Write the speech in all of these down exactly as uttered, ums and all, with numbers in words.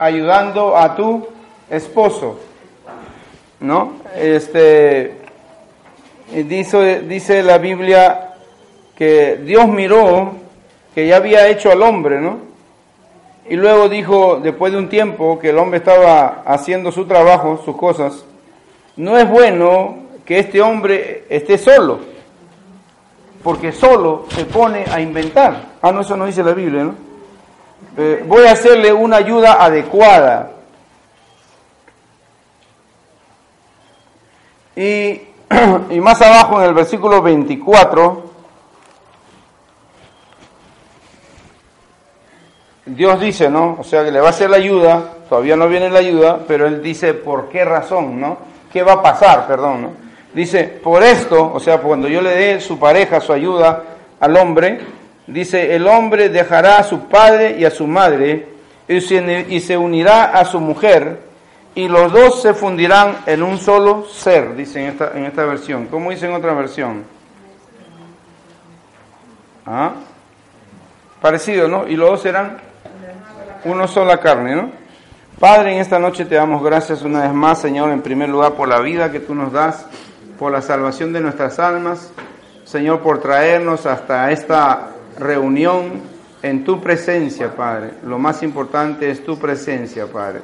Ayudando a tu esposo, ¿no? Este, dice, dice la Biblia que Dios miró que ya había hecho al hombre, ¿no? Y luego dijo, después de un tiempo que el hombre estaba haciendo su trabajo, sus cosas, no es bueno que este hombre esté solo, porque solo se pone a inventar. Ah, no, eso no dice la Biblia, ¿no? Eh, voy a hacerle una ayuda adecuada. Y, y más abajo en el versículo veinticuatro, Dios dice, ¿no? O sea, que le va a hacer la ayuda, todavía no viene la ayuda, pero Él dice, ¿por qué razón, no? ¿Qué va a pasar, perdón, no? Dice, por esto, o sea, cuando yo le dé su pareja, su ayuda al hombre... Dice, el hombre dejará a su padre y a su madre y se, y se unirá a su mujer y los dos se fundirán en un solo ser, dice en esta, en esta versión. ¿Cómo dice en otra versión? ¿Ah? Parecido, ¿no? Y los dos serán una sola carne, ¿no? Padre, en esta noche te damos gracias una vez más, Señor, en primer lugar por la vida que tú nos das, por la salvación de nuestras almas, Señor, por traernos hasta esta reunión en tu presencia, Padre. Lo más importante es tu presencia, Padre.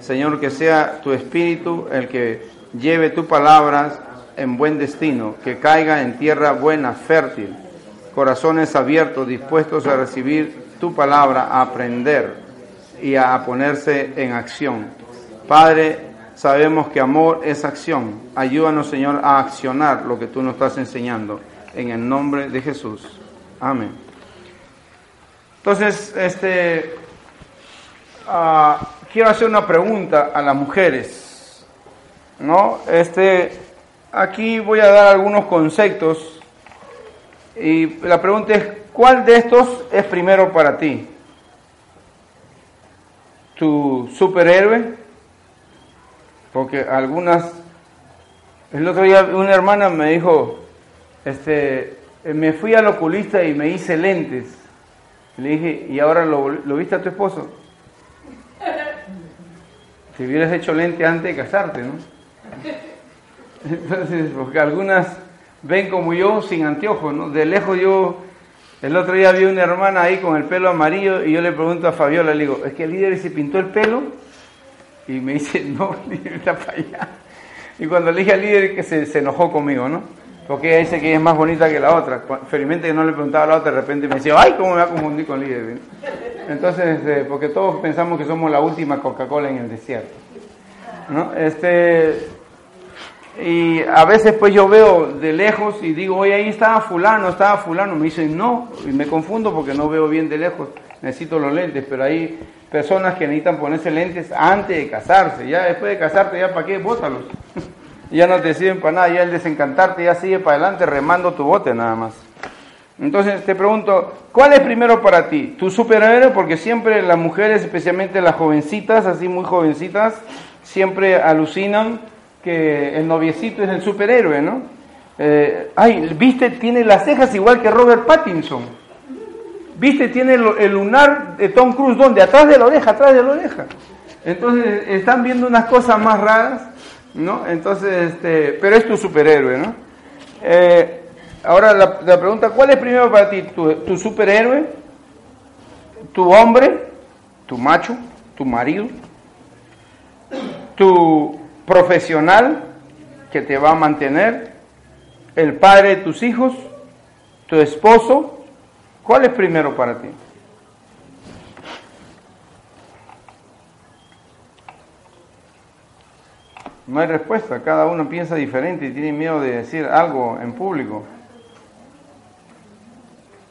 Señor, que sea tu Espíritu el que lleve tu palabra en buen destino, que caiga en tierra buena, fértil, corazones abiertos, dispuestos a recibir tu palabra, a aprender y a ponerse en acción. Padre, sabemos que amor es acción. Ayúdanos, Señor, a accionar lo que tú nos estás enseñando. En el nombre de Jesús. Amén. Entonces, este, uh, quiero hacer una pregunta a las mujeres, ¿no? Este, aquí voy a dar algunos conceptos y la pregunta es, ¿cuál de estos es primero para ti? ¿Tu superhéroe? Porque algunas, el otro día una hermana me dijo, este, me fui al oculista y me hice lentes. Le dije, ¿y ahora lo, lo viste a tu esposo? Te hubieras hecho lente antes de casarte, ¿no? Entonces, porque algunas ven como yo sin anteojos, ¿no? De lejos yo, el otro día vi una hermana ahí con el pelo amarillo y yo le pregunto a Fabiola, le digo, ¿es que el líder se pintó el pelo? Y me dice, no, líder, está para allá. Y cuando le dije al líder que se, se enojó conmigo, ¿no? Porque ella dice que ella es más bonita que la otra. Felizmente que no le preguntaba a la otra, de repente me decía, ¡ay, cómo me va a confundir con líder! Entonces, eh, porque todos pensamos que somos la última Coca-Cola en el desierto, ¿no? Este, y a veces pues yo veo de lejos y digo, oye, ahí estaba fulano, estaba fulano. Me dicen, no, y me confundo porque no veo bien de lejos, necesito los lentes. Pero hay personas que necesitan ponerse lentes antes de casarse. Ya después de casarte, ¿ya para qué? Bótalos. Ya no te sirven para nada, ya el desencantarte ya sigue para adelante remando tu bote nada más. Entonces te pregunto, ¿cuál es primero para ti? ¿Tu superhéroe? Porque siempre las mujeres, especialmente las jovencitas, así muy jovencitas, siempre alucinan que el noviecito es el superhéroe, ¿no? Eh, ay, viste, tiene las cejas igual que Robert Pattinson. Viste, tiene el, el lunar de Tom Cruise, ¿dónde? Atrás de la oreja, atrás de la oreja. Entonces están viendo unas cosas más raras, ¿no? Entonces, este, pero es tu superhéroe, ¿no? Eh, ahora la, la pregunta, ¿cuál es primero para ti? ¿Tu, tu superhéroe? ¿Tu hombre? ¿Tu macho? ¿Tu marido? ¿Tu profesional que te va a mantener? ¿El padre de tus hijos? ¿Tu esposo? ¿Cuál es primero para ti? No hay respuesta, cada uno piensa diferente y tiene miedo de decir algo en público.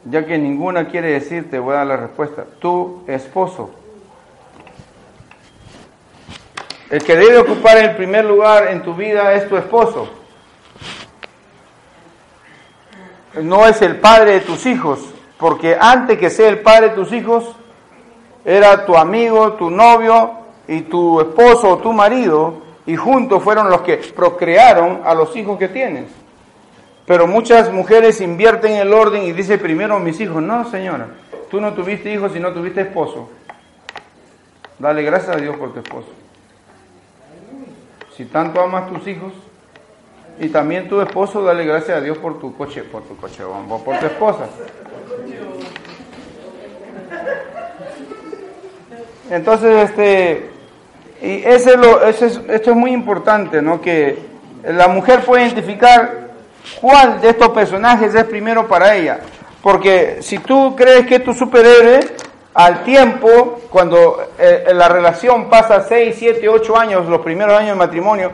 Ya que ninguna quiere decir, te voy a dar la respuesta. Tu esposo. El que debe ocupar el primer lugar en tu vida es tu esposo. No es el padre de tus hijos, porque antes que sea el padre de tus hijos, era tu amigo, tu novio y tu esposo o tu marido, y juntos fueron los que procrearon a los hijos que tienes. Pero muchas mujeres invierten el orden y dicen primero mis hijos. No, señora, tú no tuviste hijos si no tuviste esposo. Dale gracias a Dios por tu esposo. Si tanto amas tus hijos y también tu esposo, dale gracias a Dios por tu coche, por tu coche, por tu esposa. Entonces, este, y ese lo, ese es, esto es muy importante, ¿no? Que la mujer puede identificar cuál de estos personajes es primero para ella. Porque si tú crees que es tu superhéroe, al tiempo, cuando eh, la relación pasa seis, siete, ocho años, los primeros años de matrimonio,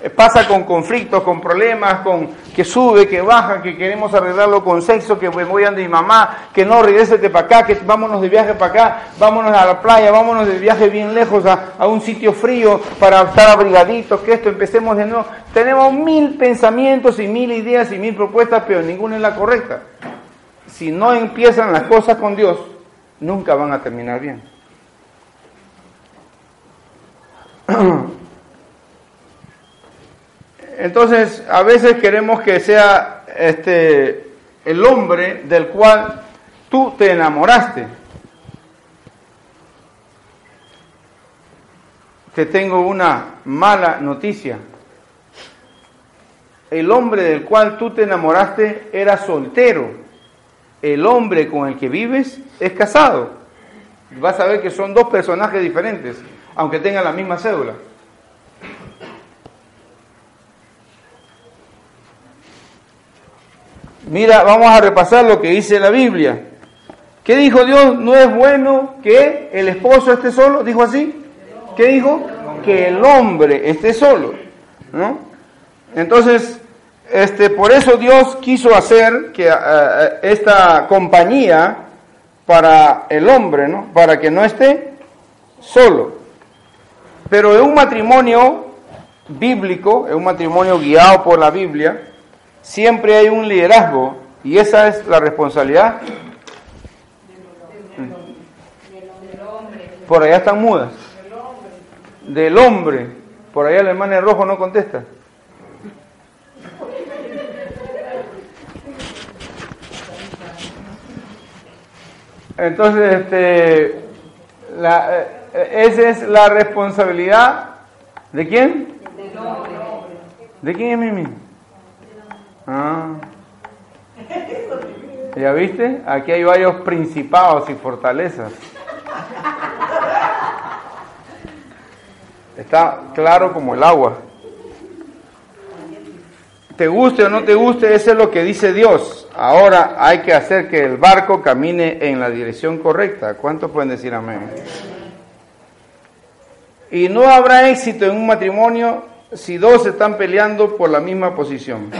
eh, pasa con conflictos, con problemas, con que sube, que baja, que queremos arreglarlo con sexo, que me voy a mi mamá, que no, regrésate para acá, que vámonos de viaje para acá, vámonos a la playa, vámonos de viaje bien lejos a, a un sitio frío para estar abrigaditos, que esto, empecemos de nuevo. Tenemos mil pensamientos y mil ideas y mil propuestas, pero ninguna es la correcta. Si no empiezan las cosas con Dios, nunca van a terminar bien. Entonces, a veces queremos que sea este el hombre del cual tú te enamoraste. Te tengo una mala noticia. El hombre del cual tú te enamoraste era soltero. El hombre con el que vives es casado. Vas a ver que son dos personajes diferentes, aunque tengan la misma cédula. Mira, vamos a repasar lo que dice la Biblia. ¿Qué dijo Dios? ¿No es bueno que el esposo esté solo? ¿Dijo así? ¿Qué dijo? Que el hombre esté solo, ¿no? Entonces, Este, por eso Dios quiso hacer que uh, esta compañía para el hombre, ¿no? Para que no esté solo. Pero en un matrimonio bíblico, en un matrimonio guiado por la Biblia, siempre hay un liderazgo, y esa es la responsabilidad. Por allá están mudas. Del hombre. Por allá la hermana de rojo no contesta. Entonces, este, la, esa es la responsabilidad. ¿De quién? Del hombre. ¿De quién es Mimi? Ah. ¿Ya viste? Aquí hay varios principados y fortalezas. Está claro como el agua. Te guste o no te guste, eso es lo que dice Dios. Ahora hay que hacer que el barco camine en la dirección correcta. ¿Cuántos pueden decir amén? Y no habrá éxito en un matrimonio si dos están peleando por la misma posición.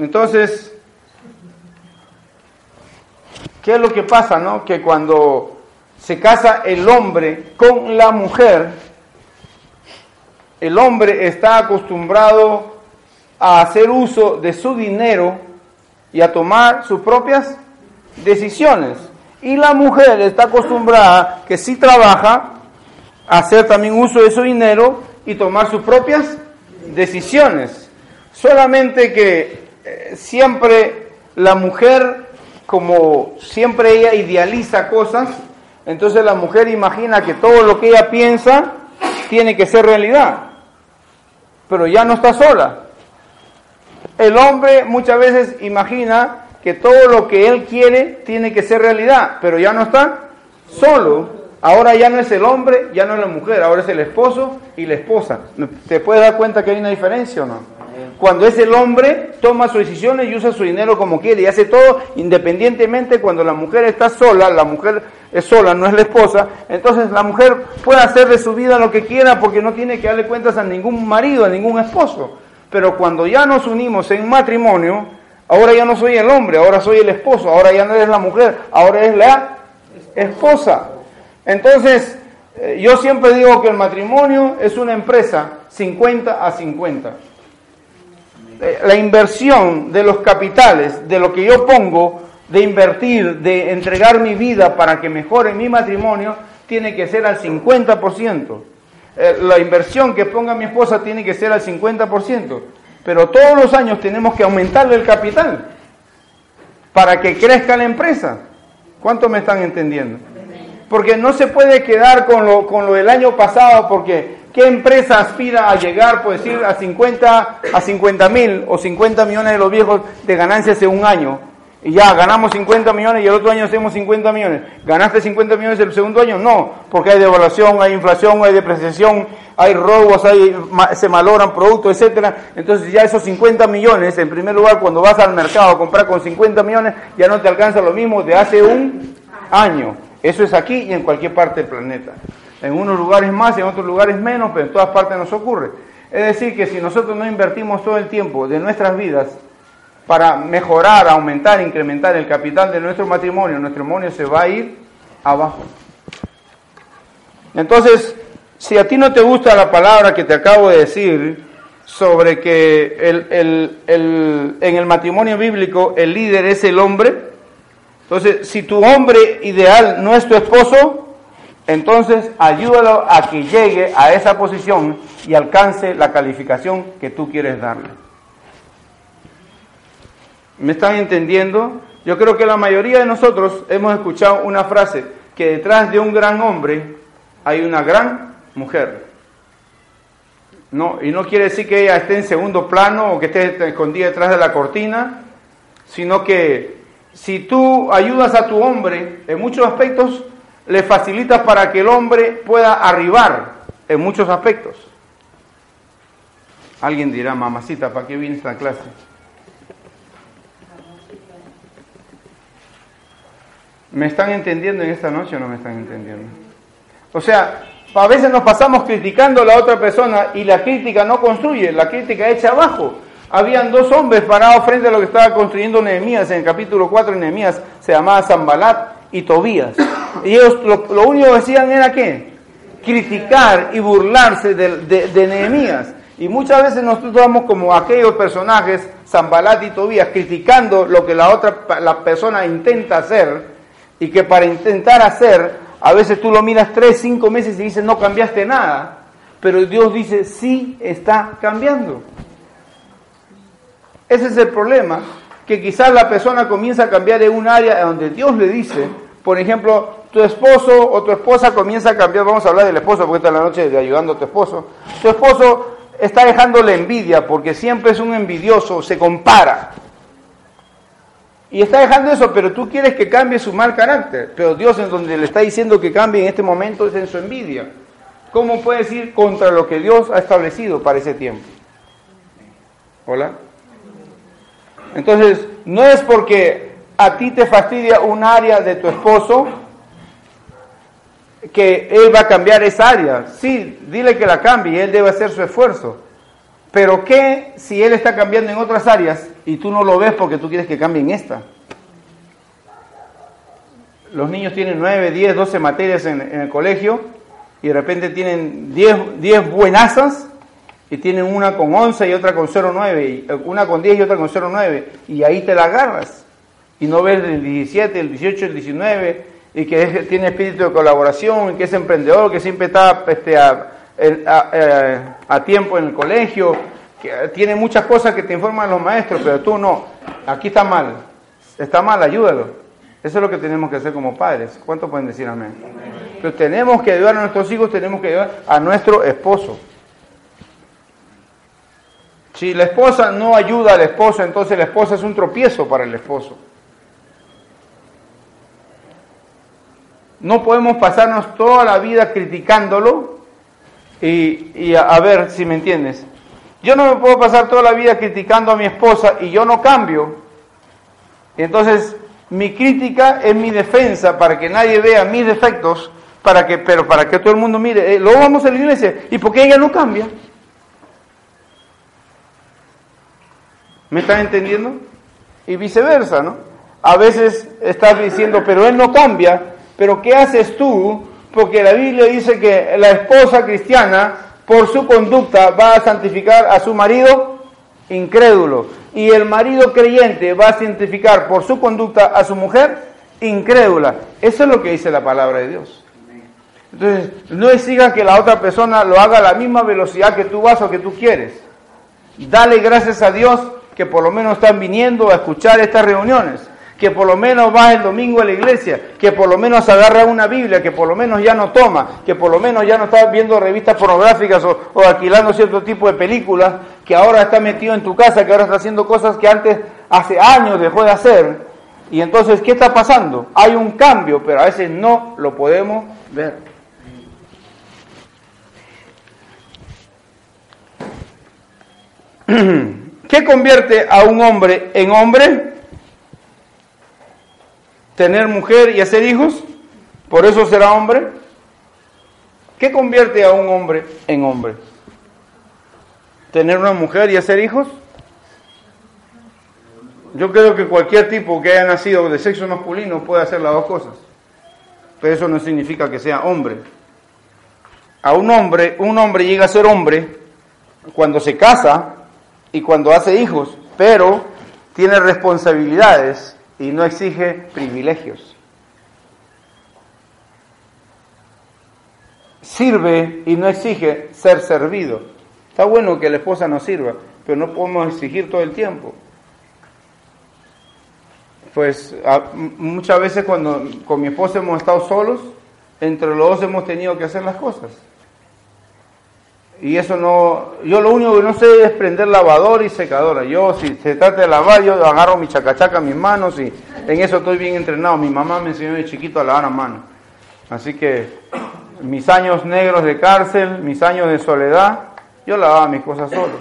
Entonces, ¿qué es lo que pasa, no? Que cuando se casa el hombre con la mujer, el hombre está acostumbrado a hacer uso de su dinero y a tomar sus propias decisiones. Y la mujer está acostumbrada, que sí trabaja, a hacer también uso de su dinero y tomar sus propias decisiones. Solamente que eh, siempre la mujer, como siempre ella idealiza cosas, entonces la mujer imagina que todo lo que ella piensa tiene que ser realidad. Pero ya no está sola. El hombre muchas veces imagina que todo lo que él quiere tiene que ser realidad, pero ya no está solo. Ahora ya no es el hombre, ya no es la mujer, ahora es el esposo y la esposa. ¿Te puedes dar cuenta que hay una diferencia o no? Cuando es el hombre, toma sus decisiones y usa su dinero como quiere y hace todo independientemente. Cuando la mujer está sola, la mujer es sola, no es la esposa, entonces la mujer puede hacer de su vida lo que quiera porque no tiene que darle cuentas a ningún marido, a ningún esposo. Pero cuando ya nos unimos en matrimonio, ahora ya no soy el hombre, ahora soy el esposo, ahora ya no eres la mujer, ahora eres la esposa. Entonces, eh, yo siempre digo que el matrimonio es una empresa cincuenta a cincuenta. Eh, la inversión de los capitales, de lo que yo pongo, de invertir, de entregar mi vida para que mejore mi matrimonio, tiene que ser al cincuenta por ciento. Eh, la inversión que ponga mi esposa tiene que ser al cincuenta por ciento. Pero todos los años tenemos que aumentarle el capital para que crezca la empresa. ¿Cuánto me están entendiendo? Porque no se puede quedar con lo, con lo del año pasado, porque ¿qué empresa aspira a llegar, por decir, a cincuenta mil o cincuenta millones de los viejos de ganancias en un año? Y ya ganamos cincuenta millones y el otro año hacemos cincuenta millones. ¿Ganaste cincuenta millones el segundo año? No, porque hay devaluación, hay inflación, hay depreciación, hay robos, hay, se malogran productos, etcétera. Entonces ya esos cincuenta millones, en primer lugar, cuando vas al mercado a comprar con cincuenta millones, ya no te alcanza lo mismo de hace un año. Eso es aquí y en cualquier parte del planeta. En unos lugares más, en otros lugares menos, pero en todas partes nos ocurre. Es decir, que si nosotros no invertimos todo el tiempo de nuestras vidas para mejorar, aumentar, incrementar el capital de nuestro matrimonio, nuestro matrimonio se va a ir abajo. Entonces, si a ti no te gusta la palabra que te acabo de decir sobre que el, el, el, en el matrimonio bíblico el líder es el hombre, entonces, si tu hombre ideal no es tu esposo, entonces ayúdalo a que llegue a esa posición y alcance la calificación que tú quieres darle. ¿Me están entendiendo? Yo creo que la mayoría de nosotros hemos escuchado una frase, que detrás de un gran hombre hay una gran mujer. No, y no quiere decir que ella esté en segundo plano o que esté escondida detrás de la cortina, sino que si tú ayudas a tu hombre en muchos aspectos, le facilitas para que el hombre pueda arribar en muchos aspectos. Alguien dirá, mamacita, ¿para qué viene esta clase? ¿Me están entendiendo en esta noche o no me están entendiendo? O sea, a veces nos pasamos criticando a la otra persona y la crítica no construye, la crítica echa abajo. Habían dos hombres parados frente a lo que estaba construyendo Nehemías en el capítulo cuatro. Nehemías se llamaba Sanbalat y Tobías. Y ellos lo, lo único que decían era ¿qué? Criticar y burlarse de, de, de Nehemías. Y muchas veces nosotros vamos como aquellos personajes, Sanbalat y Tobías, criticando lo que la otra la persona intenta hacer. Y que para intentar hacer, a veces tú lo miras tres, cinco meses y dices, no cambiaste nada. Pero Dios dice, sí está cambiando. Ese es el problema, que quizás la persona comienza a cambiar en un área donde Dios le dice, por ejemplo, tu esposo o tu esposa comienza a cambiar, vamos a hablar del esposo porque esta es la noche de ayudando a tu esposo. Tu esposo está dejando la envidia porque siempre es un envidioso, se compara. Y está dejando eso, pero tú quieres que cambie su mal carácter. Pero Dios, en donde le está diciendo que cambie en este momento, es en su envidia. ¿Cómo puedes ir contra lo que Dios ha establecido para ese tiempo? ¿Hola? Entonces, no es porque a ti te fastidia un área de tu esposo que él va a cambiar esa área. Sí, dile que la cambie y él debe hacer su esfuerzo. Pero ¿qué si él está cambiando en otras áreas y tú no lo ves porque tú quieres que cambie en esta? Los niños tienen nueve, diez, doce materias en, en el colegio y de repente tienen diez, diez buenazas y tienen una con once y otra con cero nueve, una con diez y otra con cero nueve, y ahí te la agarras y no ves el diecisiete, el dieciocho, el diecinueve, y que es, tiene espíritu de colaboración, y que es emprendedor, que siempre está... Este, a, A, a, a tiempo en el colegio, que tiene muchas cosas que te informan los maestros, pero tú no, aquí está mal, está mal, ayúdalo. Eso es lo que tenemos que hacer como padres. ¿Cuántos pueden decir amén? Amén. Pero tenemos que ayudar a nuestros hijos, tenemos que ayudar a nuestro esposo. Si la esposa no ayuda al esposo, entonces la esposa es un tropiezo para el esposo. No podemos pasarnos toda la vida criticándolo. Y, y a, a ver si me entiendes. Yo no me puedo pasar toda la vida criticando a mi esposa y yo no cambio. Entonces, mi crítica es mi defensa para que nadie vea mis defectos, para que, pero para que todo el mundo mire. Eh, luego vamos a la iglesia. ¿Y por qué ella no cambia? ¿Me están entendiendo? Y viceversa, ¿no? A veces estás diciendo, pero él no cambia. Pero ¿qué haces tú? Porque la Biblia dice que la esposa cristiana, por su conducta, va a santificar a su marido incrédulo. Y el marido creyente va a santificar por su conducta a su mujer incrédula. Eso es lo que dice la palabra de Dios. Entonces, no exigas que la otra persona lo haga a la misma velocidad que tú vas o que tú quieres. Dale gracias a Dios que por lo menos están viniendo a escuchar estas reuniones, que por lo menos vas el domingo a la iglesia, que por lo menos agarra una Biblia, que por lo menos ya no toma, que por lo menos ya no está viendo revistas pornográficas o, o alquilando cierto tipo de películas, que ahora está metido en tu casa, que ahora está haciendo cosas que antes, hace años dejó de hacer. Y entonces, ¿qué está pasando? Hay un cambio, pero a veces no lo podemos ver. ¿Qué convierte a un hombre en hombre? Tener mujer y hacer hijos, por eso será hombre. ¿Qué convierte a un hombre en hombre? Tener una mujer y hacer hijos. Yo creo que cualquier tipo que haya nacido de sexo masculino puede hacer las dos cosas, pero eso no significa que sea hombre. A un hombre, un hombre llega a ser hombre cuando se casa y cuando hace hijos, pero tiene responsabilidades y no exige privilegios. Sirve y no exige ser servido. Está bueno que la esposa nos sirva, pero no podemos exigir todo el tiempo. Pues a, muchas veces cuando con mi esposa hemos estado solos, entre los dos hemos tenido que hacer las cosas. Y eso no, yo lo único que no sé es prender lavadora y secadora. Yo, si se trata de lavar, yo agarro mi chacachaca en mis manos y en eso estoy bien entrenado. Mi mamá me enseñó de chiquito a lavar a mano. Así que mis años negros de cárcel, mis años de soledad, yo lavaba mis cosas solo.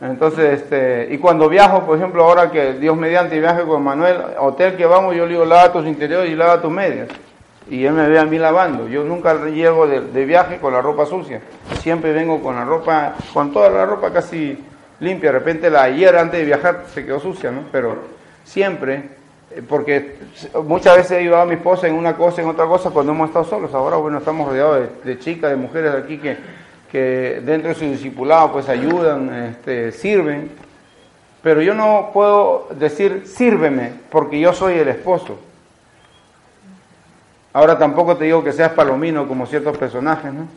Entonces, este, y cuando viajo, por ejemplo, ahora que Dios mediante viaje con Manuel, hotel que vamos, yo le digo, lava tus interiores y lava tus medias. Y él me ve a mí lavando. Yo nunca llego de, de viaje con la ropa sucia. Siempre vengo con la ropa, con toda la ropa casi limpia. De repente la ayer antes de viajar se quedó sucia, ¿no? Pero siempre, porque muchas veces he ayudado a mi esposa en una cosa, en otra cosa, cuando hemos estado solos. Ahora, bueno, estamos rodeados de, de chicas, de mujeres de aquí que, que dentro de su discipulado pues ayudan, este, sirven. Pero yo no puedo decir sírveme, porque yo soy el esposo. Ahora tampoco te digo que seas palomino como ciertos personajes, ¿no?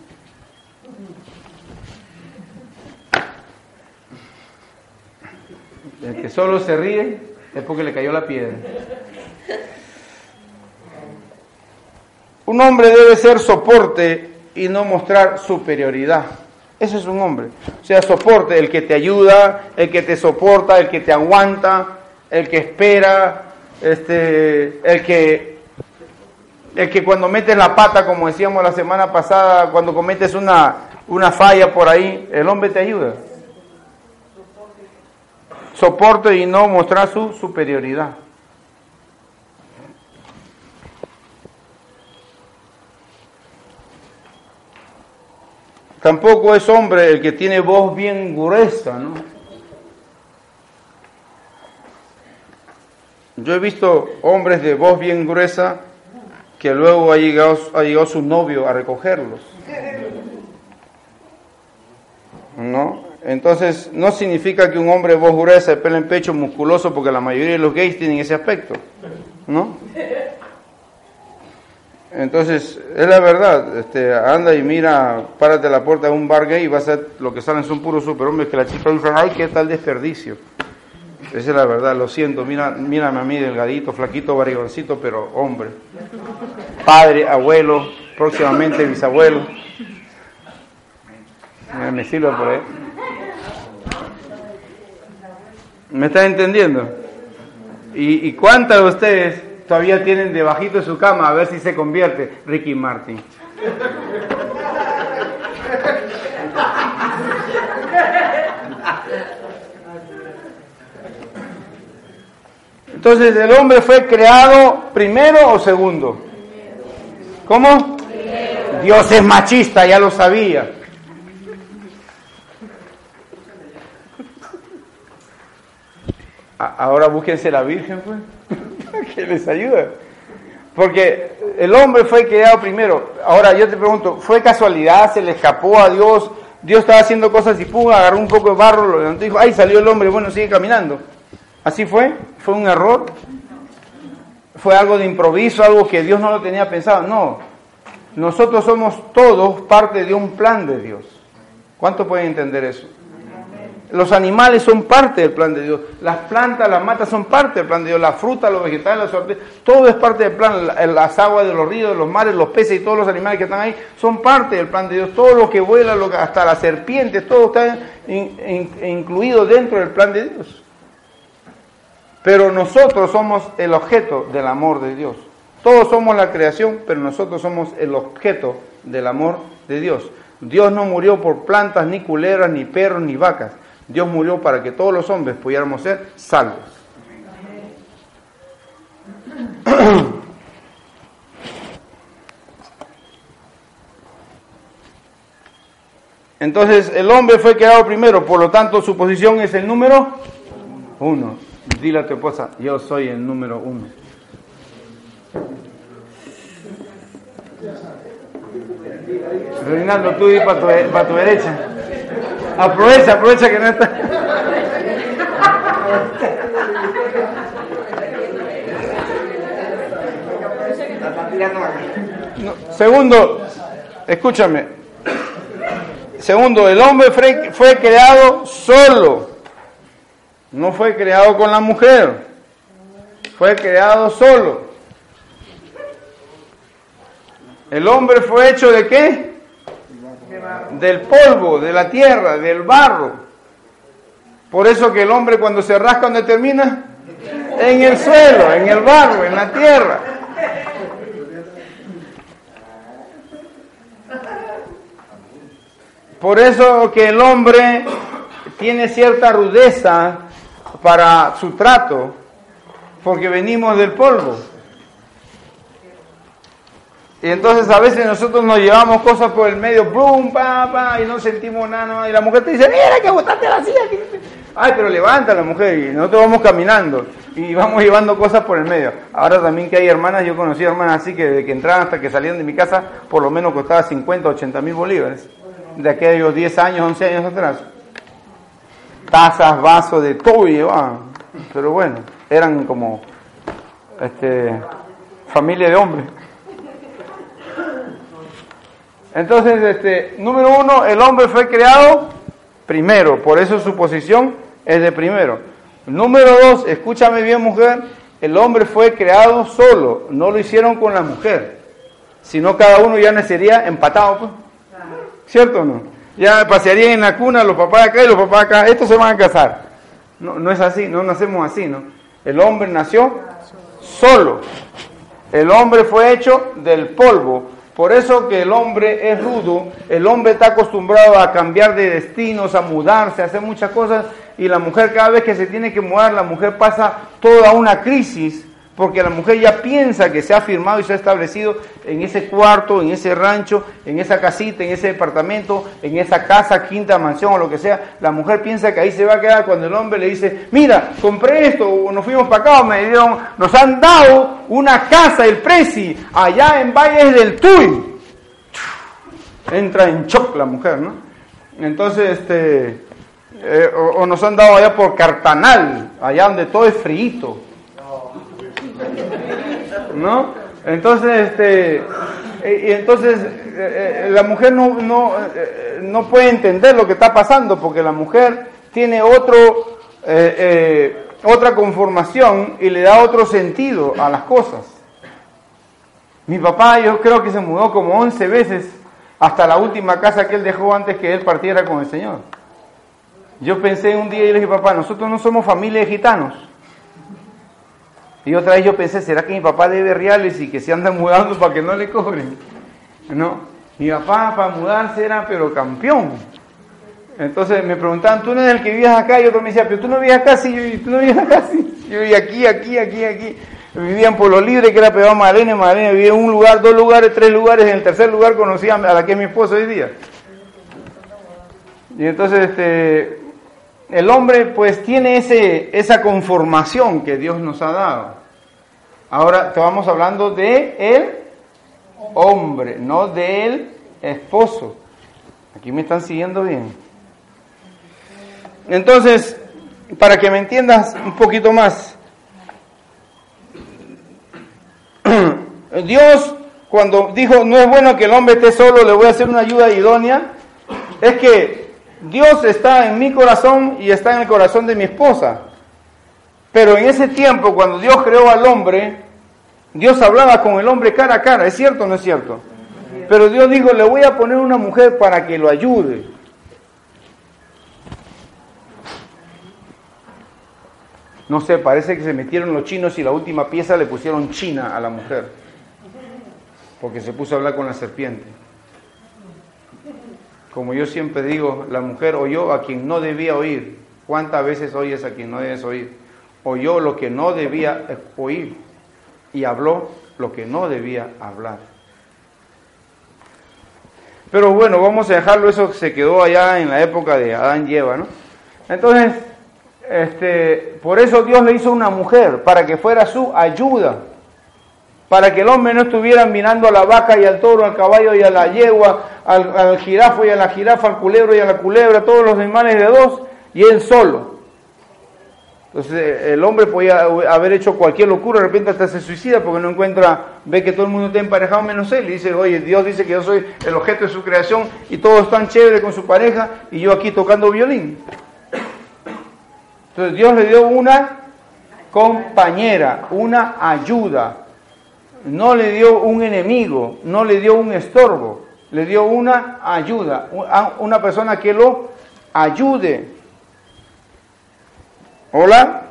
El que solo se ríe es porque le cayó la piedra. Un hombre debe ser soporte y no mostrar superioridad. Eso es un hombre. O sea, soporte, el que te ayuda, el que te soporta, el que te aguanta, el que espera, este, el que... El que cuando metes la pata, como decíamos la semana pasada, cuando cometes una, una falla por ahí, el hombre te ayuda. Soporte y no mostrar su superioridad. Tampoco es hombre el que tiene voz bien gruesa, ¿no? Yo he visto hombres de voz bien gruesa que luego ha llegado, ha llegado su novio a recogerlos, ¿no? Entonces, no significa que un hombre de voz gruesa, de pelo en pecho, musculoso, porque la mayoría de los gays tienen ese aspecto, ¿no? Entonces, es la verdad, este, anda y mira, párate a la puerta de un bar gay y vas a lo que salen son puros superhombres, que la chica dice, ay, qué tal desperdicio. Esa es la verdad, lo siento, mira, mírame a mí, delgadito, flaquito, barrigoncito, pero hombre. Padre, abuelo, próximamente bisabuelo. Me sirve por ahí. ¿Me estás entendiendo? ¿Y, y cuántas de ustedes todavía tienen debajito de su cama a ver si se convierte Ricky Martin? Entonces, ¿el hombre fue creado primero o segundo? ¿Cómo? Primero. Dios es machista, ya lo sabía. Ahora búsquense la Virgen, pues, que les ayuda. Porque el hombre fue creado primero. Ahora yo te pregunto, ¿fue casualidad? ¿Se le escapó a Dios? Dios estaba haciendo cosas y pum, agarró un poco de barro, lo levantó y dijo, ¡ay, salió el hombre! Bueno, sigue caminando. ¿Así fue? ¿Fue un error? ¿Fue algo de improviso? ¿Algo que Dios no lo tenía pensado? No. Nosotros somos todos parte de un plan de Dios. ¿Cuánto pueden entender eso? Los animales son parte del plan de Dios. Las plantas, las matas son parte del plan de Dios. La fruta, los vegetales, los sorbetes, todo es parte del plan. Las aguas de los ríos, de los mares, los peces y todos los animales que están ahí son parte del plan de Dios. Todo lo que vuela, hasta las serpientes, todo está in, in, incluido dentro del plan de Dios. Pero nosotros somos el objeto del amor de Dios. Todos somos la creación, pero nosotros somos el objeto del amor de Dios. Dios no murió por plantas, ni culebras, ni perros, ni vacas. Dios murió para que todos los hombres pudiéramos ser salvos. Entonces, el hombre fue creado primero, por lo tanto, su posición es el número uno. Dile a tu esposa, yo soy el número uno. Reinaldo, tú di para tu, pa tu derecha. Aprovecha, aprovecha que no está. No, segundo, escúchame. Segundo, el hombre fue, fue creado solo. No fue creado con la mujer. Fue creado solo. El hombre fue hecho de qué? Del polvo, de la tierra, del barro. Por eso que el hombre cuando se rasca, ¿dónde termina? En el suelo, en el barro, en la tierra. Por eso que el hombre tiene cierta rudeza para su trato, porque venimos del polvo. Y entonces a veces nosotros nos llevamos cosas por el medio, plum, pa, pa, y no sentimos nada, nada. Y la mujer te dice, mira que botaste la silla. Que... Ay, pero levanta la mujer, y nosotros vamos caminando, y vamos llevando cosas por el medio. Ahora también que hay hermanas, yo conocí hermanas así que desde que entraban hasta que salían de mi casa, por lo menos costaba cincuenta, ochenta mil bolívares, de aquellos diez años, once años atrás. Tazas, vasos, de todo llevaban, pero bueno, eran como este, familia de hombres. Entonces, este, número uno, el hombre fue creado primero, por eso su posición es de primero. Número dos, escúchame bien, mujer, el hombre fue creado solo, no lo hicieron con la mujer, sino cada uno ya nacería empatado, pues. ¿Cierto o no? Ya pasearían en la cuna los papás acá y los papás acá, estos se van a casar. No, no es así, no nacemos así, ¿no? El hombre nació solo, el hombre fue hecho del polvo. Por eso que el hombre es rudo, el hombre está acostumbrado a cambiar de destinos, a mudarse, a hacer muchas cosas, y la mujer cada vez que se tiene que mudar, la mujer pasa toda una crisis, porque la mujer ya piensa que se ha firmado y se ha establecido en ese cuarto, en ese rancho, en esa casita, en ese departamento, en esa casa, quinta, mansión o lo que sea. La mujer piensa que ahí se va a quedar cuando el hombre le dice, mira, compré esto, o nos fuimos para acá, o me dieron, nos han dado... una casa, el preci, allá en Valles del Tuy. Entra en shock la mujer, ¿no? Entonces, este, eh, o, o nos han dado allá por Cartanal, allá donde todo es frío, ¿no? Entonces, este, y entonces eh, la mujer no, no, eh, no puede entender lo que está pasando, porque la mujer tiene otro... Eh, eh, otra conformación y le da otro sentido a las cosas. Mi papá, yo creo que se mudó como once veces hasta la última casa que él dejó antes que él partiera con el Señor. Yo pensé un día y le dije, papá, nosotros no somos familia de gitanos. Y otra vez yo pensé, ¿será que mi papá debe reales y que se andan mudando para que no le cobren? No, mi papá para mudarse era pero campeón. Entonces me preguntaban, ¿tú no eres el que vivías acá? Y otro me decía, pero tú no vivías acá, sí, yo, tú no vivías acá, sí. Yo vivía aquí, aquí, aquí, aquí. Vivía en Pueblo Libre, que era pegado a Madalena, Madalena, vivía en un lugar, dos lugares, tres lugares, en el tercer lugar conocía a la que es mi esposa hoy día. Y entonces este, el hombre pues tiene ese, esa conformación que Dios nos ha dado. Ahora estábamos hablando de el hombre, no del esposo. Aquí me están siguiendo bien. Entonces, para que me entiendas un poquito más, Dios, cuando dijo, no es bueno que el hombre esté solo, le voy a hacer una ayuda idónea, es que Dios está en mi corazón y está en el corazón de mi esposa. Pero en ese tiempo, cuando Dios creó al hombre, Dios hablaba con el hombre cara a cara, ¿es cierto o no es cierto? Pero Dios dijo, le voy a poner una mujer para que lo ayude. No sé, parece que se metieron los chinos y la última pieza le pusieron China a la mujer, porque se puso a hablar con la serpiente. Como yo siempre digo, la mujer oyó a quien no debía oír. ¿Cuántas veces oyes a quien no debes oír? Oyó lo que no debía oír y habló lo que no debía hablar. Pero bueno, vamos a dejarlo, eso se quedó allá en la época de Adán y Eva, ¿no? Entonces, este, por eso Dios le hizo una mujer, para que fuera su ayuda, para que el hombre no estuviera mirando a la vaca y al toro, al caballo y a la yegua, al, al jirafo y a la jirafa, al culebro y a la culebra, todos los animales de dos, y él solo. Entonces el hombre podía haber hecho cualquier locura, de repente hasta se suicida porque no encuentra, ve que todo el mundo está emparejado menos él, y dice, oye, Dios dice que yo soy el objeto de su creación y todos están chéveres con su pareja y yo aquí tocando violín. Entonces Dios le dio una compañera, una ayuda, no le dio un enemigo, no le dio un estorbo, le dio una ayuda, una persona que lo ayude. Hola.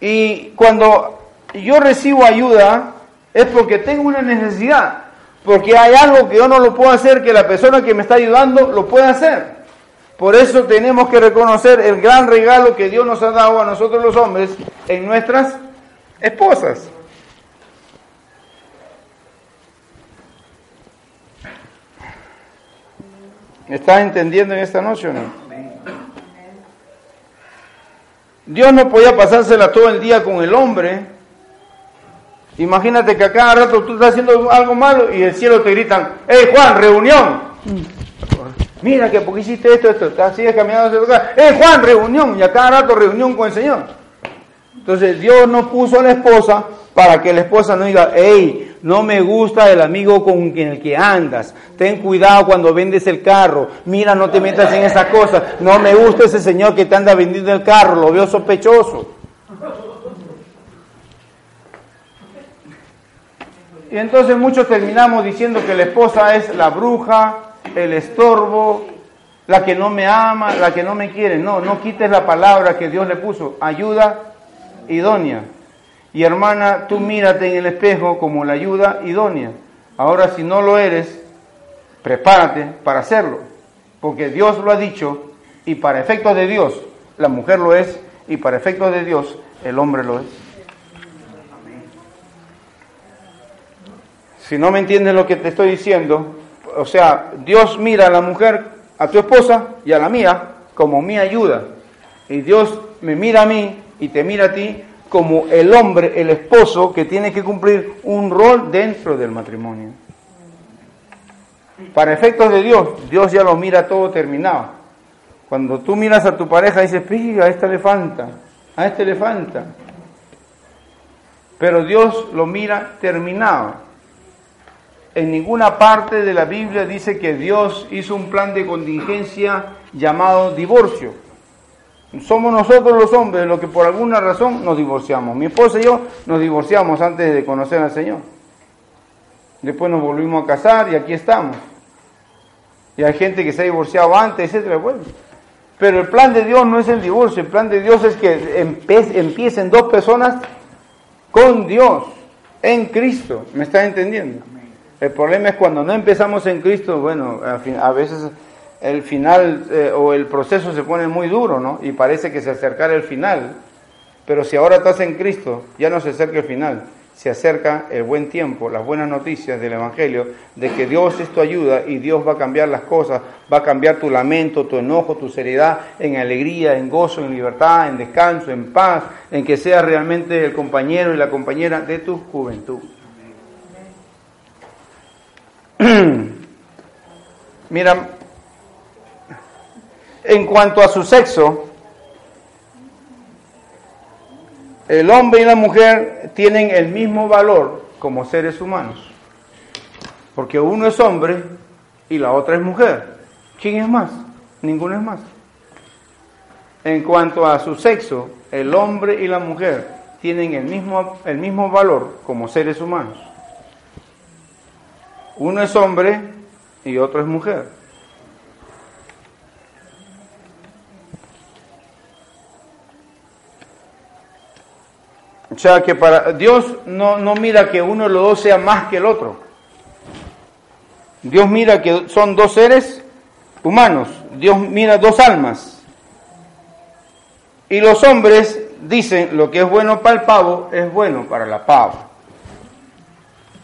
Y cuando yo recibo ayuda es porque tengo una necesidad, porque hay algo que yo no lo puedo hacer que la persona que me está ayudando lo pueda hacer. Por eso tenemos que reconocer el gran regalo que Dios nos ha dado a nosotros los hombres en nuestras esposas. ¿Me estás entendiendo en esta noche o no? Dios no podía pasársela todo el día con el hombre. Imagínate que a cada rato tú estás haciendo algo malo y del cielo te gritan, ¡Ey, Juan, reunión! Mira que porque hiciste esto, esto, sigues caminando hacia tu casa. ¡Ey, Juan, reunión! Y a cada rato reunión con el Señor. Entonces Dios no puso a la esposa para que la esposa no diga, ¡Ey! No me gusta el amigo con el que andas. Ten cuidado cuando vendes el carro. Mira, no te metas en esas cosas. No me gusta ese señor que te anda vendiendo el carro. Lo veo sospechoso. Y entonces muchos terminamos diciendo que la esposa es la bruja, el estorbo, la que no me ama, la que no me quiere. No, no quites la palabra que Dios le puso. Ayuda idónea. Y hermana, tú mírate en el espejo como la ayuda idónea. Ahora, si no lo eres, prepárate para hacerlo, porque Dios lo ha dicho y para efectos de Dios la mujer lo es y para efectos de Dios el hombre lo es. Si no me entiendes lo que te estoy diciendo, o sea, Dios mira a la mujer, a tu esposa y a la mía como mi ayuda. Y Dios me mira a mí y te mira a ti como el hombre, el esposo, que tiene que cumplir un rol dentro del matrimonio. Para efectos de Dios, Dios ya lo mira todo terminado. Cuando tú miras a tu pareja, dices, pija, a esta le falta, a este le falta. Pero Dios lo mira terminado. En ninguna parte de la Biblia dice que Dios hizo un plan de contingencia llamado divorcio. Somos nosotros los hombres los que por alguna razón nos divorciamos. Mi esposa y yo nos divorciamos antes de conocer al Señor. Después nos volvimos a casar y aquí estamos. Y hay gente que se ha divorciado antes, etcétera. Bueno, pero el plan de Dios no es el divorcio. El plan de Dios es que empiecen dos personas con Dios, en Cristo. ¿Me estás entendiendo? El problema es cuando no empezamos en Cristo, bueno, a veces el final eh, o el proceso se pone muy duro, ¿no? Y parece que se acercará el final, pero si ahora estás en Cristo, ya no se acerca el final, Se acerca el buen tiempo, las buenas noticias del Evangelio, de que Dios es tu ayuda y Dios va a cambiar las cosas, va a cambiar tu lamento, tu enojo, tu seriedad, en alegría, en gozo, en libertad, en descanso, en paz, en que seas realmente el compañero y la compañera de tu juventud. Mira, en cuanto a su sexo, el hombre y la mujer tienen el mismo valor como seres humanos, porque uno es hombre y la otra es mujer. ¿Quién es más? Ninguno es más. En cuanto a su sexo, el hombre y la mujer tienen el mismo, el mismo valor como seres humanos. Uno es hombre y otro es mujer. O sea que para Dios no, no mira que uno de los dos sea más que el otro. Dios mira que son dos seres humanos. Dios mira dos almas. Y los hombres dicen, lo que es bueno para el pavo es bueno para la pava.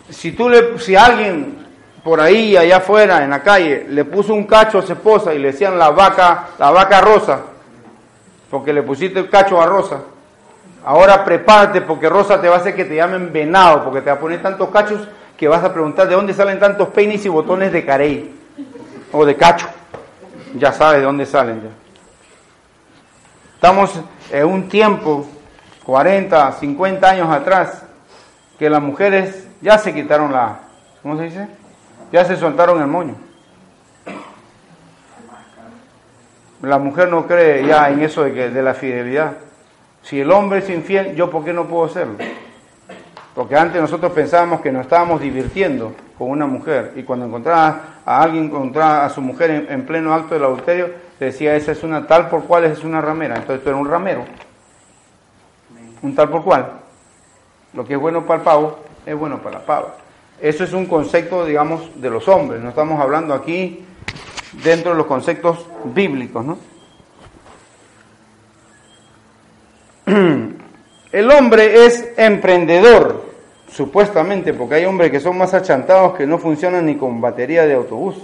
Si tú le, si alguien por ahí allá afuera en la calle le puso un cacho a su esposa y le decían la vaca, la vaca rosa, porque le pusiste el cacho a Rosa. Ahora prepárate porque Rosa te va a hacer que te llamen venado, porque te va a poner tantos cachos que vas a preguntar de dónde salen tantos peines y botones de carey o de cacho. Ya sabes de dónde salen ya. Estamos en un tiempo, cuarenta, cincuenta años atrás, que las mujeres ya se quitaron la, ¿cómo se dice? Ya se soltaron el moño. La mujer no cree ya en eso de, que, de la fidelidad. Si el hombre es infiel, ¿yo por qué no puedo serlo? Porque antes nosotros pensábamos que nos estábamos divirtiendo con una mujer, y cuando encontraba a alguien, encontraba a su mujer en, en pleno acto del adulterio, decía, esa es una tal por cual, esa es una ramera. Entonces tú eres un ramero, un tal por cual. Lo que es bueno para el pavo es bueno para la pava. Eso es un concepto, digamos, de los hombres. No estamos hablando aquí dentro de los conceptos bíblicos, ¿no? El hombre es emprendedor, supuestamente, porque hay hombres que son más achantados que no funcionan ni con batería de autobús.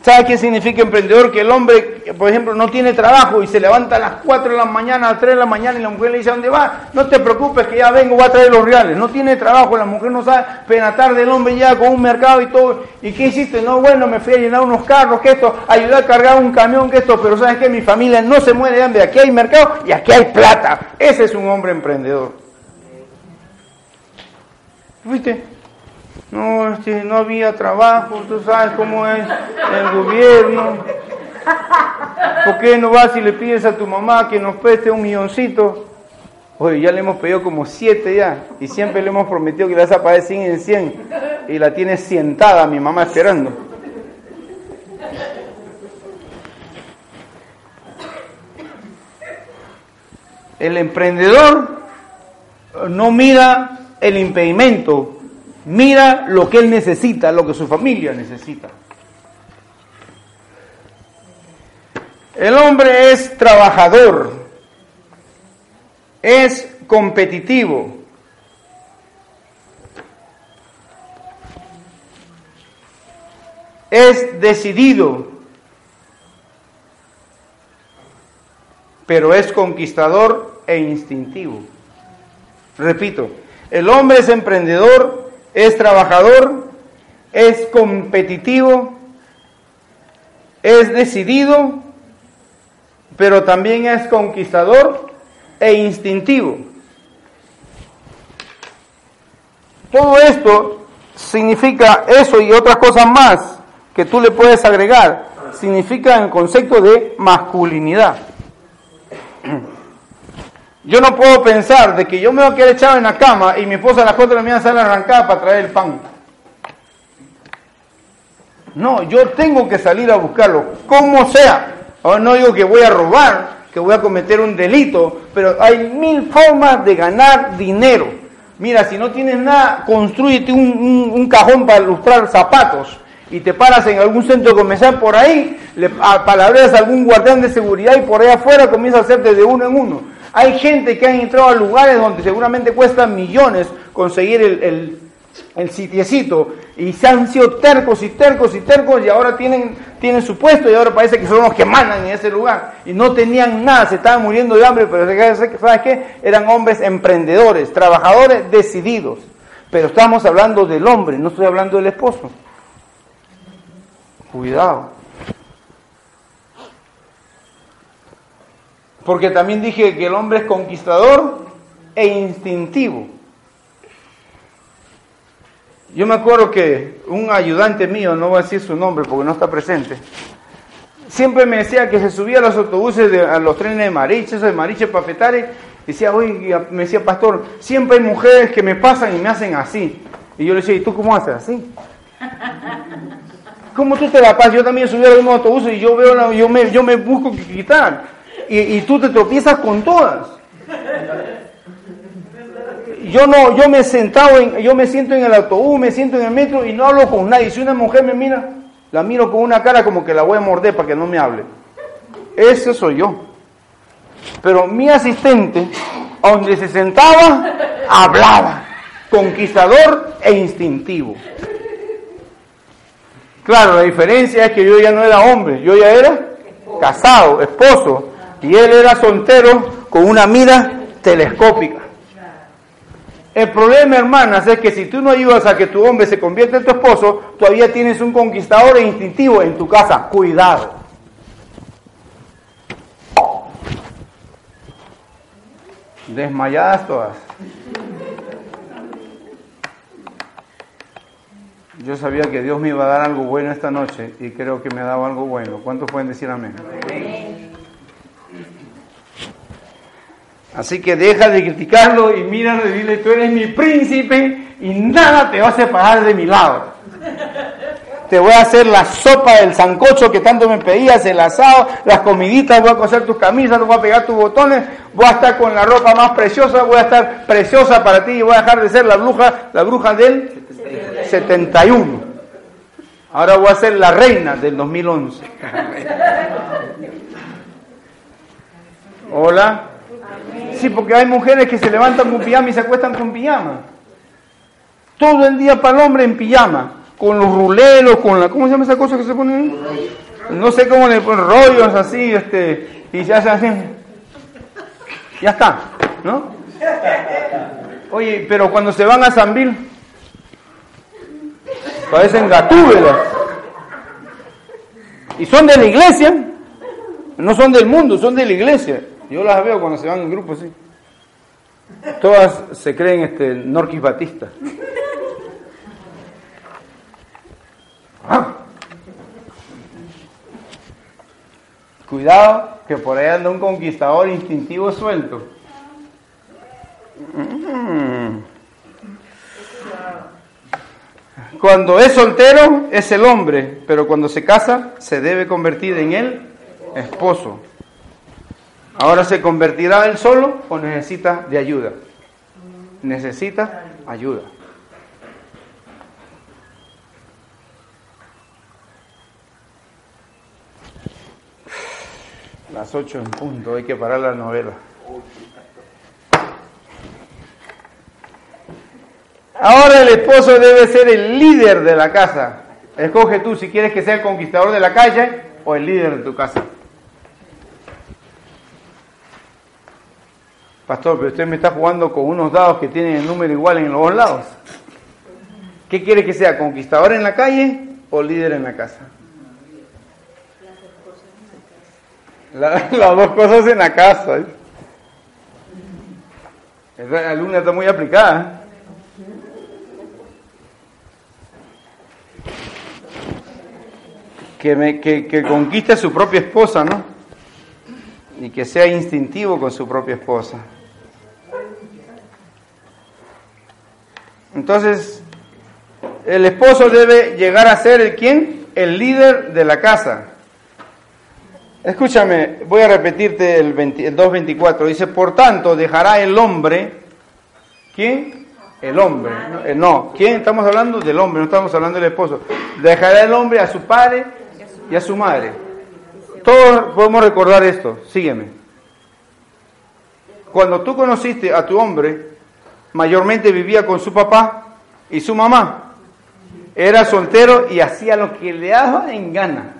¿Sabe qué significa emprendedor? Que el hombre, por ejemplo, no tiene trabajo y se levanta a las cuatro de la mañana, a las tres de la mañana, y la mujer le dice, ¿a dónde va? No te preocupes que ya vengo, voy a traer los reales. No tiene trabajo, la mujer no sabe, pero en la tarde el hombre llega con un mercado y todo. ¿Y qué hiciste? No, bueno, me fui a llenar unos carros, que esto, ayudé a cargar un camión, que esto, pero ¿sabes qué? Mi familia no se muere de hambre, aquí hay mercado y aquí hay plata. Ese es un hombre emprendedor. ¿Viste? No, este, no había trabajo, tú sabes cómo es el gobierno. ¿Por qué no vas y le pides a tu mamá que nos preste un milloncito? Oye, ya le hemos pedido como siete ya, y siempre le hemos prometido que le vas a pagar cien en cien, y la tiene sentada mi mamá esperando. El emprendedor no mira el impedimento, mira lo que él necesita, lo que su familia necesita. El hombre es trabajador, es competitivo. Es decidido, pero es conquistador e instintivo. Repito, el hombre es emprendedor, es trabajador, es competitivo, es decidido, pero también es conquistador e instintivo. Todo esto significa eso y otras cosas más que tú le puedes agregar, significa el concepto de masculinidad. Yo no puedo pensar de que yo me voy a quedar echado en la cama y mi esposa a las cuatro de la mañana sale arrancada para traer el pan. No, yo tengo que salir a buscarlo, como sea. Ahora no digo que voy a robar, que voy a cometer un delito, pero hay mil formas de ganar dinero. Mira, si no tienes nada, construyete un, un, un cajón para lustrar zapatos y te paras en algún centro comercial por ahí, le palabreas a algún guardián de seguridad y por ahí afuera comienza a hacerte de uno en uno. Hay gente que ha entrado a lugares donde seguramente cuestan millones conseguir el, el, el sitiecito, y se han sido tercos y tercos y tercos, y ahora tienen, tienen su puesto, y ahora parece que son los que mandan en ese lugar, y no tenían nada, se estaban muriendo de hambre, pero ¿sabes qué? Eran hombres emprendedores, trabajadores decididos. Pero estamos hablando del hombre, no estoy hablando del esposo. Cuidado. Porque también dije que el hombre es conquistador e instintivo. Yo me acuerdo que un ayudante mío, no voy a decir su nombre porque no está presente, siempre me decía que se subía a los autobuses, de, a los trenes de Mariche, esos de Mariche, Pafetares, decía, oye, me decía, pastor, siempre hay mujeres que me pasan y me hacen así. Y yo le decía, ¿y tú cómo haces así? ¿Cómo tú te la pasas? Yo también subí a algunos autobuses y yo veo, la, yo, me, yo me busco quitar. Y, y tú te tropiezas con todas. Yo no, yo me sentado, en, yo me siento en el autobús, me siento en el metro y no hablo con nadie. Si una mujer me mira, la miro con una cara como que la voy a morder para que no me hable. Ese soy yo. Pero mi asistente, donde se sentaba, hablaba. Conquistador e instintivo. Claro, la diferencia es que yo ya no era hombre, yo ya era casado, esposo, y él era soltero con una mira telescópica. El problema, hermanas, es que si tú no ayudas a que tu hombre se convierta en tu esposo, todavía tienes un conquistador e instintivo en tu casa. Cuidado. Desmayadas todas. Yo sabía que Dios me iba a dar algo bueno esta noche y creo que me ha dado algo bueno. ¿Cuántos pueden decir amén? Amén. Así que deja de criticarlo y míralo y dile, tú eres mi príncipe y nada te va a separar de mi lado. Te voy a hacer la sopa del sancocho que tanto me pedías, el asado, las comiditas, voy a coser tus camisas, voy a pegar tus botones, voy a estar con la ropa más preciosa, voy a estar preciosa para ti y voy a dejar de ser la bruja, la bruja del setenta y uno. Ahora voy a ser la reina del dos mil once. Hola. Sí, porque hay mujeres que se levantan con pijama y se acuestan con pijama. Todo el día para el hombre en pijama. Con los ruleros, con la... ¿Cómo se llama esa cosa que se pone ahí? No sé cómo le ponen rollos así, este... Y se hace así. Ya está, ¿no? Oye, pero cuando se van a Sambil... Parecen gatúbelas. Y son de la iglesia. No son del mundo, son de la iglesia. Yo las veo cuando se van en grupo, sí. Todas se creen, este... Norkys Batista. Ah. Cuidado, que por ahí anda un conquistador instintivo suelto. Cuando es soltero es el hombre, pero cuando se casa se debe convertir en el esposo. Ahora, ¿se convertirá él solo o necesita de ayuda? Necesita ayuda. Las ocho en punto, hay que parar la novela. Ahora el esposo debe ser el líder de la casa. Escoge tú si quieres que sea el conquistador de la calle o el líder de tu casa. Pastor, pero usted me está jugando con unos dados que tienen el número igual en los dos lados. ¿Qué quiere que sea, conquistador en la calle o líder en la casa? La, las dos cosas en la casa. ¿Eh? Esta alumna está muy aplicada. ¿Eh? Que, me, que, que conquiste a su propia esposa, ¿no? Y que sea instintivo con su propia esposa. Entonces, el esposo debe llegar a ser el ¿quién? El líder de la casa. Escúchame, voy a repetirte el, veinte, el dos veinticuatro. Dice, por tanto, dejará el hombre, ¿quién? el hombre, no, ¿quién estamos hablando? Del hombre, no estamos hablando del esposo. Dejará el hombre a su padre y a su madre. Todos podemos recordar esto, sígueme. Cuando tú conociste a tu hombre, mayormente vivía con su papá y su mamá. Era soltero y hacía lo que le daba en gana.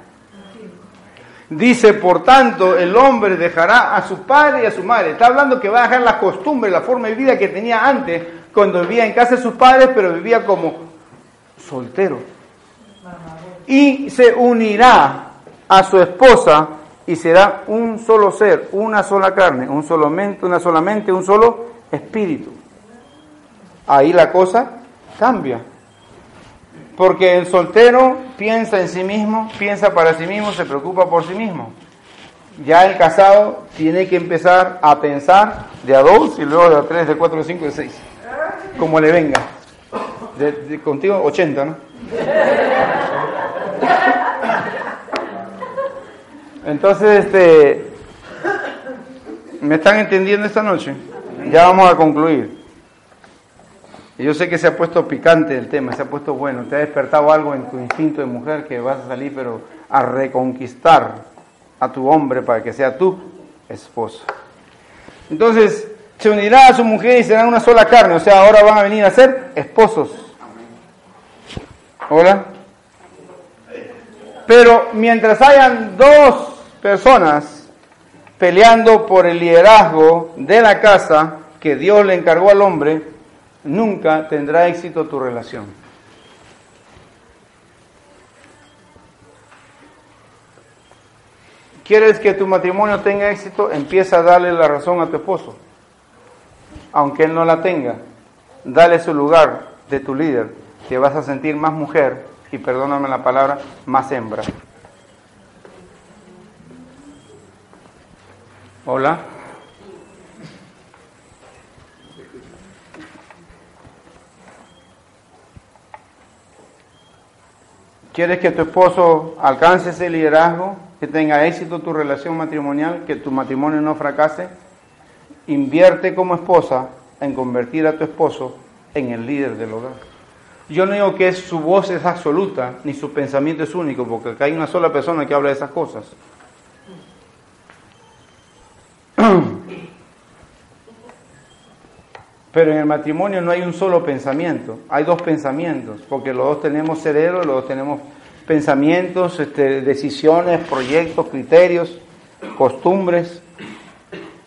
Dice, por tanto, el hombre dejará a su padre y a su madre. Está hablando que va a dejar la costumbre, la forma de vida que tenía antes, cuando vivía en casa de sus padres, pero vivía como soltero. Y se unirá a su esposa y será un solo ser, una sola carne, un solo mente, una sola mente, un solo espíritu. Ahí la cosa cambia. Porque el soltero piensa en sí mismo, piensa para sí mismo, se preocupa por sí mismo. Ya el casado tiene que empezar a pensar de a dos y luego de a tres, de cuatro, de cinco, de seis. Como le venga. De, de, contigo ochenta, ¿no? Entonces, este, ¿me están entendiendo esta noche? Ya vamos a concluir. Yo sé que se ha puesto picante el tema, se ha puesto bueno. Te ha despertado algo en tu instinto de mujer que vas a salir, pero a reconquistar a tu hombre para que sea tu esposo. Entonces, se unirá a su mujer y serán una sola carne. O sea, ahora van a venir a ser esposos. ¿Hola? Pero mientras hayan dos personas peleando por el liderazgo de la casa que Dios le encargó al hombre, nunca tendrá éxito tu relación. ¿Quieres que tu matrimonio tenga éxito? Empieza a darle la razón a tu esposo. Aunque él no la tenga, dale su lugar de tu líder. Te vas a sentir más mujer y, perdóname la palabra, más hembra. Hola. ¿Quieres que tu esposo alcance ese liderazgo, que tenga éxito tu relación matrimonial, que tu matrimonio no fracase? Invierte como esposa en convertir a tu esposo en el líder del hogar. Yo no digo que su voz es absoluta, ni su pensamiento es único, porque acá hay una sola persona que habla de esas cosas. Pero en el matrimonio no hay un solo pensamiento, hay dos pensamientos, porque los dos tenemos cerebro, los dos tenemos pensamientos, este, decisiones, proyectos, criterios, costumbres.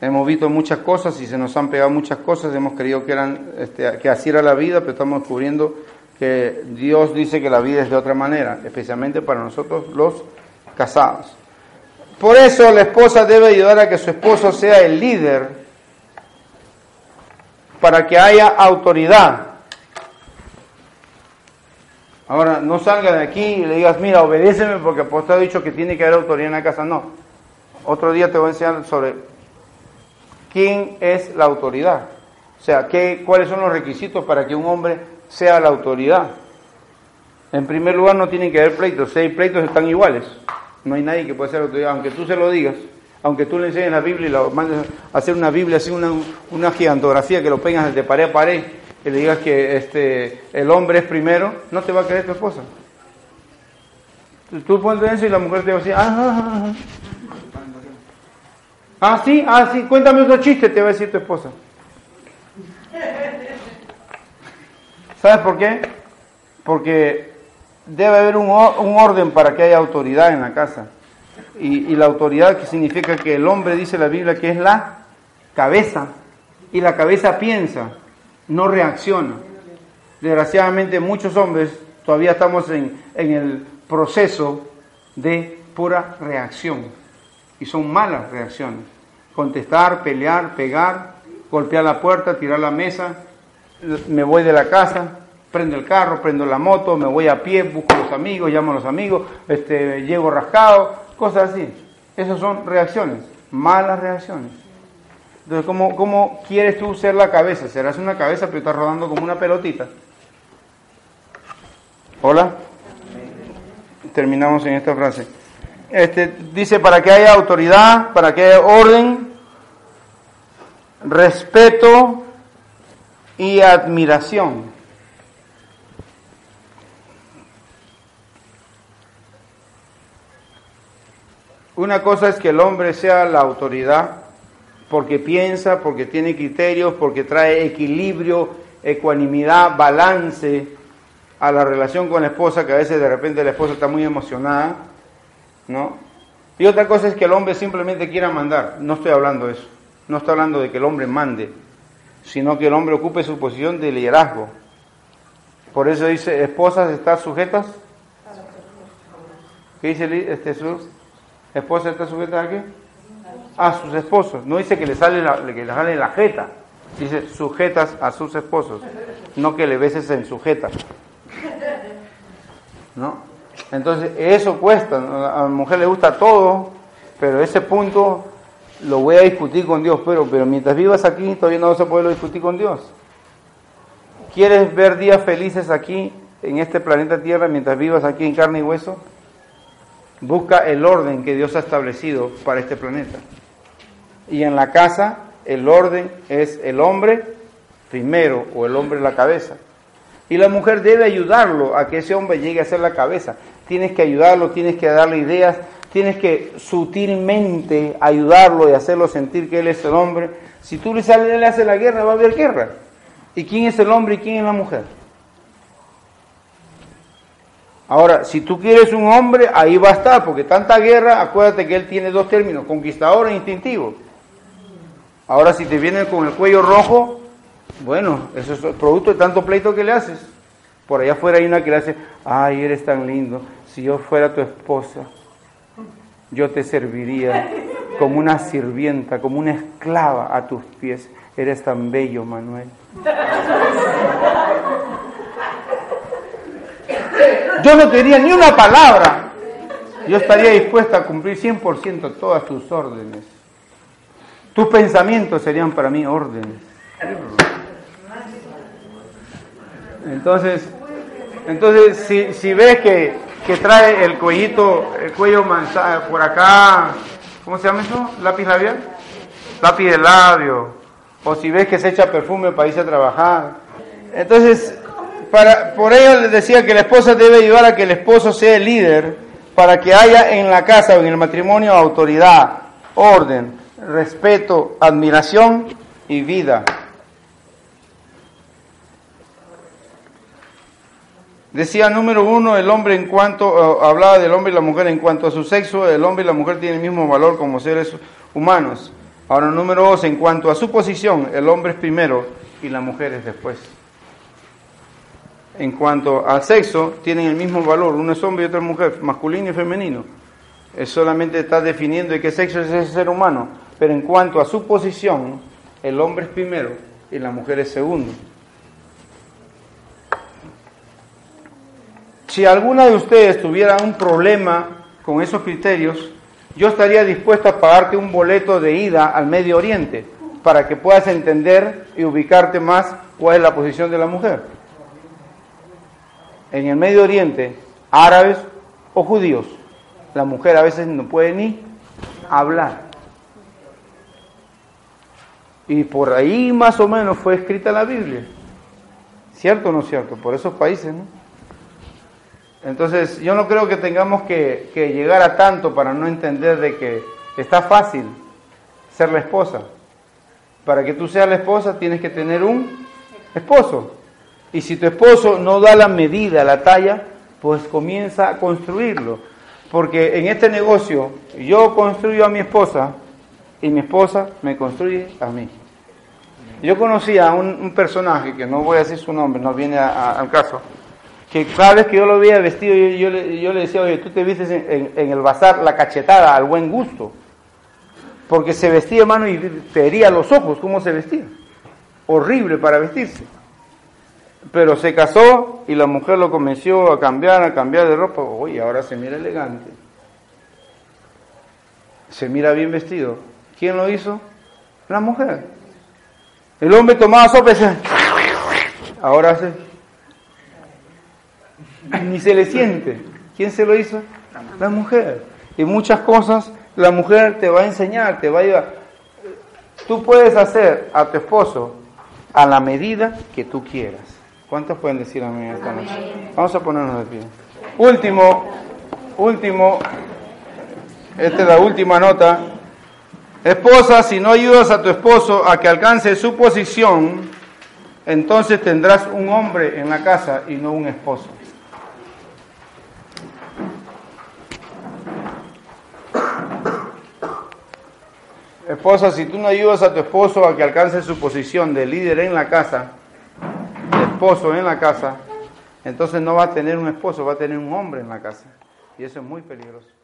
Hemos visto muchas cosas y se nos han pegado muchas cosas, hemos creído que eran, este, que así era la vida, pero estamos descubriendo que Dios dice que la vida es de otra manera, especialmente para nosotros los casados. Por eso la esposa debe ayudar a que su esposo sea el líder, para que haya autoridad. Ahora, no salga de aquí y le digas, mira, obedéceme porque apóstol ha dicho que tiene que haber autoridad en la casa. No. Otro día te voy a enseñar sobre quién es la autoridad. O sea, qué, cuáles son los requisitos para que un hombre sea la autoridad. En primer lugar, no tienen que haber pleitos. Seis pleitos están iguales. No hay nadie que pueda ser autoridad, aunque tú se lo digas. Aunque tú le enseñes la Biblia y la mandes a hacer una Biblia, así una, una gigantografía que lo pegas de pared a pared y le digas que este, el hombre es primero, no te va a creer tu esposa. Tú pones eso y la mujer te va a decir, ah, ah, ah. ah, sí, ah, sí, cuéntame otro chiste, te va a decir tu esposa. ¿Sabes por qué? Porque debe haber un, un orden para que haya autoridad en la casa. Y, y la autoridad que significa que el hombre, dice la Biblia, que es la cabeza, y la cabeza piensa, no reacciona. Desgraciadamente muchos hombres todavía estamos en, en el proceso de pura reacción, y son malas reacciones: contestar, pelear, pegar, golpear la puerta, tirar la mesa, me voy de la casa, prendo el carro, prendo la moto, me voy a pie, busco a los amigos, llamo a los amigos, este, llego rascado. Cosas así. Esas son reacciones, malas reacciones. Entonces, ¿cómo, cómo quieres tú ser la cabeza? Serás una cabeza, pero estás rodando como una pelotita. ¿Hola? Terminamos en esta frase. Este, dice, para que haya autoridad, para que haya orden, respeto y admiración. Una cosa es que el hombre sea la autoridad, porque piensa, porque tiene criterios, porque trae equilibrio, ecuanimidad, balance a la relación con la esposa, que a veces de repente la esposa está muy emocionada, ¿no? Y otra cosa es que el hombre simplemente quiera mandar. No estoy hablando de eso, no estoy hablando de que el hombre mande, sino que el hombre ocupe su posición de liderazgo. Por eso dice, esposas, ¿están sujetas? ¿Qué dice este sur? ¿Esposas están sujetas a qué? A sus esposos. No dice que le sale la, que le sale la jeta. Dice sujetas a sus esposos, no que le beses en sujeta, ¿no? Entonces eso cuesta, ¿no? A la mujer le gusta todo, pero ese punto lo voy a discutir con Dios. Pero, pero mientras vivas aquí todavía no vas a poderlo discutir con Dios. ¿Quieres ver días felices aquí en este planeta Tierra mientras vivas aquí en carne y hueso? Busca el orden que Dios ha establecido para este planeta. Y en la casa, el orden es el hombre primero, o el hombre la cabeza. Y la mujer debe ayudarlo a que ese hombre llegue a ser la cabeza. Tienes que ayudarlo, tienes que darle ideas, tienes que sutilmente ayudarlo y hacerlo sentir que él es el hombre. Si tú le sales, le haces la guerra, va a haber guerra. ¿Y quién es el hombre y quién es la mujer? Ahora, si tú quieres un hombre, ahí va a estar, porque tanta guerra, acuérdate que él tiene dos términos, conquistador e instintivo. Ahora, si te vienen con el cuello rojo, bueno, eso es producto de tanto pleito que le haces. Por allá afuera hay una que le hace, ay, eres tan lindo, si yo fuera tu esposa, yo te serviría como una sirvienta, como una esclava a tus pies. Eres tan bello, Manuel. Yo no te diría ni una palabra. Yo estaría dispuesta a cumplir cien por ciento todas tus órdenes. Tus pensamientos serían para mí órdenes. Entonces, entonces si, si ves que, que trae el cuellito, el cuello manzana, por acá, ¿cómo se llama eso? ¿Lápiz labial? Lápiz de labio. O si ves que se echa perfume para irse a trabajar. Entonces... Para, por ello les decía que la esposa debe ayudar a que el esposo sea el líder, para que haya en la casa o en el matrimonio autoridad, orden, respeto, admiración y vida. Decía número uno, el hombre en cuanto, hablaba del hombre y la mujer en cuanto a su sexo, el hombre y la mujer tienen el mismo valor como seres humanos. Ahora número dos, en cuanto a su posición, el hombre es primero y la mujer es después. En cuanto al sexo, tienen el mismo valor, uno es hombre y otro es mujer, masculino y femenino. Es solamente está definiendo de qué sexo es ese ser humano, pero en cuanto a su posición, el hombre es primero y la mujer es segundo. Si alguna de ustedes tuviera un problema con esos criterios, yo estaría dispuesto a pagarte un boleto de ida al Medio Oriente para que puedas entender y ubicarte más cuál es la posición de la mujer. En el Medio Oriente, árabes o judíos, la mujer a veces no puede ni hablar. Y por ahí más o menos fue escrita la Biblia. ¿Cierto o no cierto? Por esos países, ¿no? Entonces, yo no creo que tengamos que, que llegar a tanto para no entender de que está fácil ser la esposa. Para que tú seas la esposa tienes que tener un esposo. Y si tu esposo no da la medida, la talla, pues comienza a construirlo. Porque en este negocio yo construyo a mi esposa y mi esposa me construye a mí. Yo conocí a un, un personaje, que no voy a decir su nombre, no viene a, a, al caso, que cada vez que yo lo veía vestido, yo, yo, le, yo le decía, oye, tú te vistes en, en, en el bazar la cachetada, al buen gusto. Porque se vestía, hermano, y te hería los ojos cómo se vestía. Horrible para vestirse. Pero se casó y la mujer lo convenció a cambiar, a cambiar de ropa. Oye, ahora se mira elegante. Se mira bien vestido. ¿Quién lo hizo? La mujer. El hombre tomaba sopa y se... Ahora se... Ni se le siente. ¿Quién se lo hizo? La mujer. Y muchas cosas la mujer te va a enseñar, te va a ayudar. Tú puedes hacer a tu esposo a la medida que tú quieras. ¿Cuántos pueden decir amén esta noche? Vamos a ponernos de pie. Último, último, esta es la última nota. Esposa, si no ayudas a tu esposo a que alcance su posición, entonces tendrás un hombre en la casa y no un esposo. Esposa, si tú no ayudas a tu esposo a que alcance su posición de líder en la casa, de esposo en la casa, entonces no va a tener un esposo, va a tener un hombre en la casa. Y eso es muy peligroso.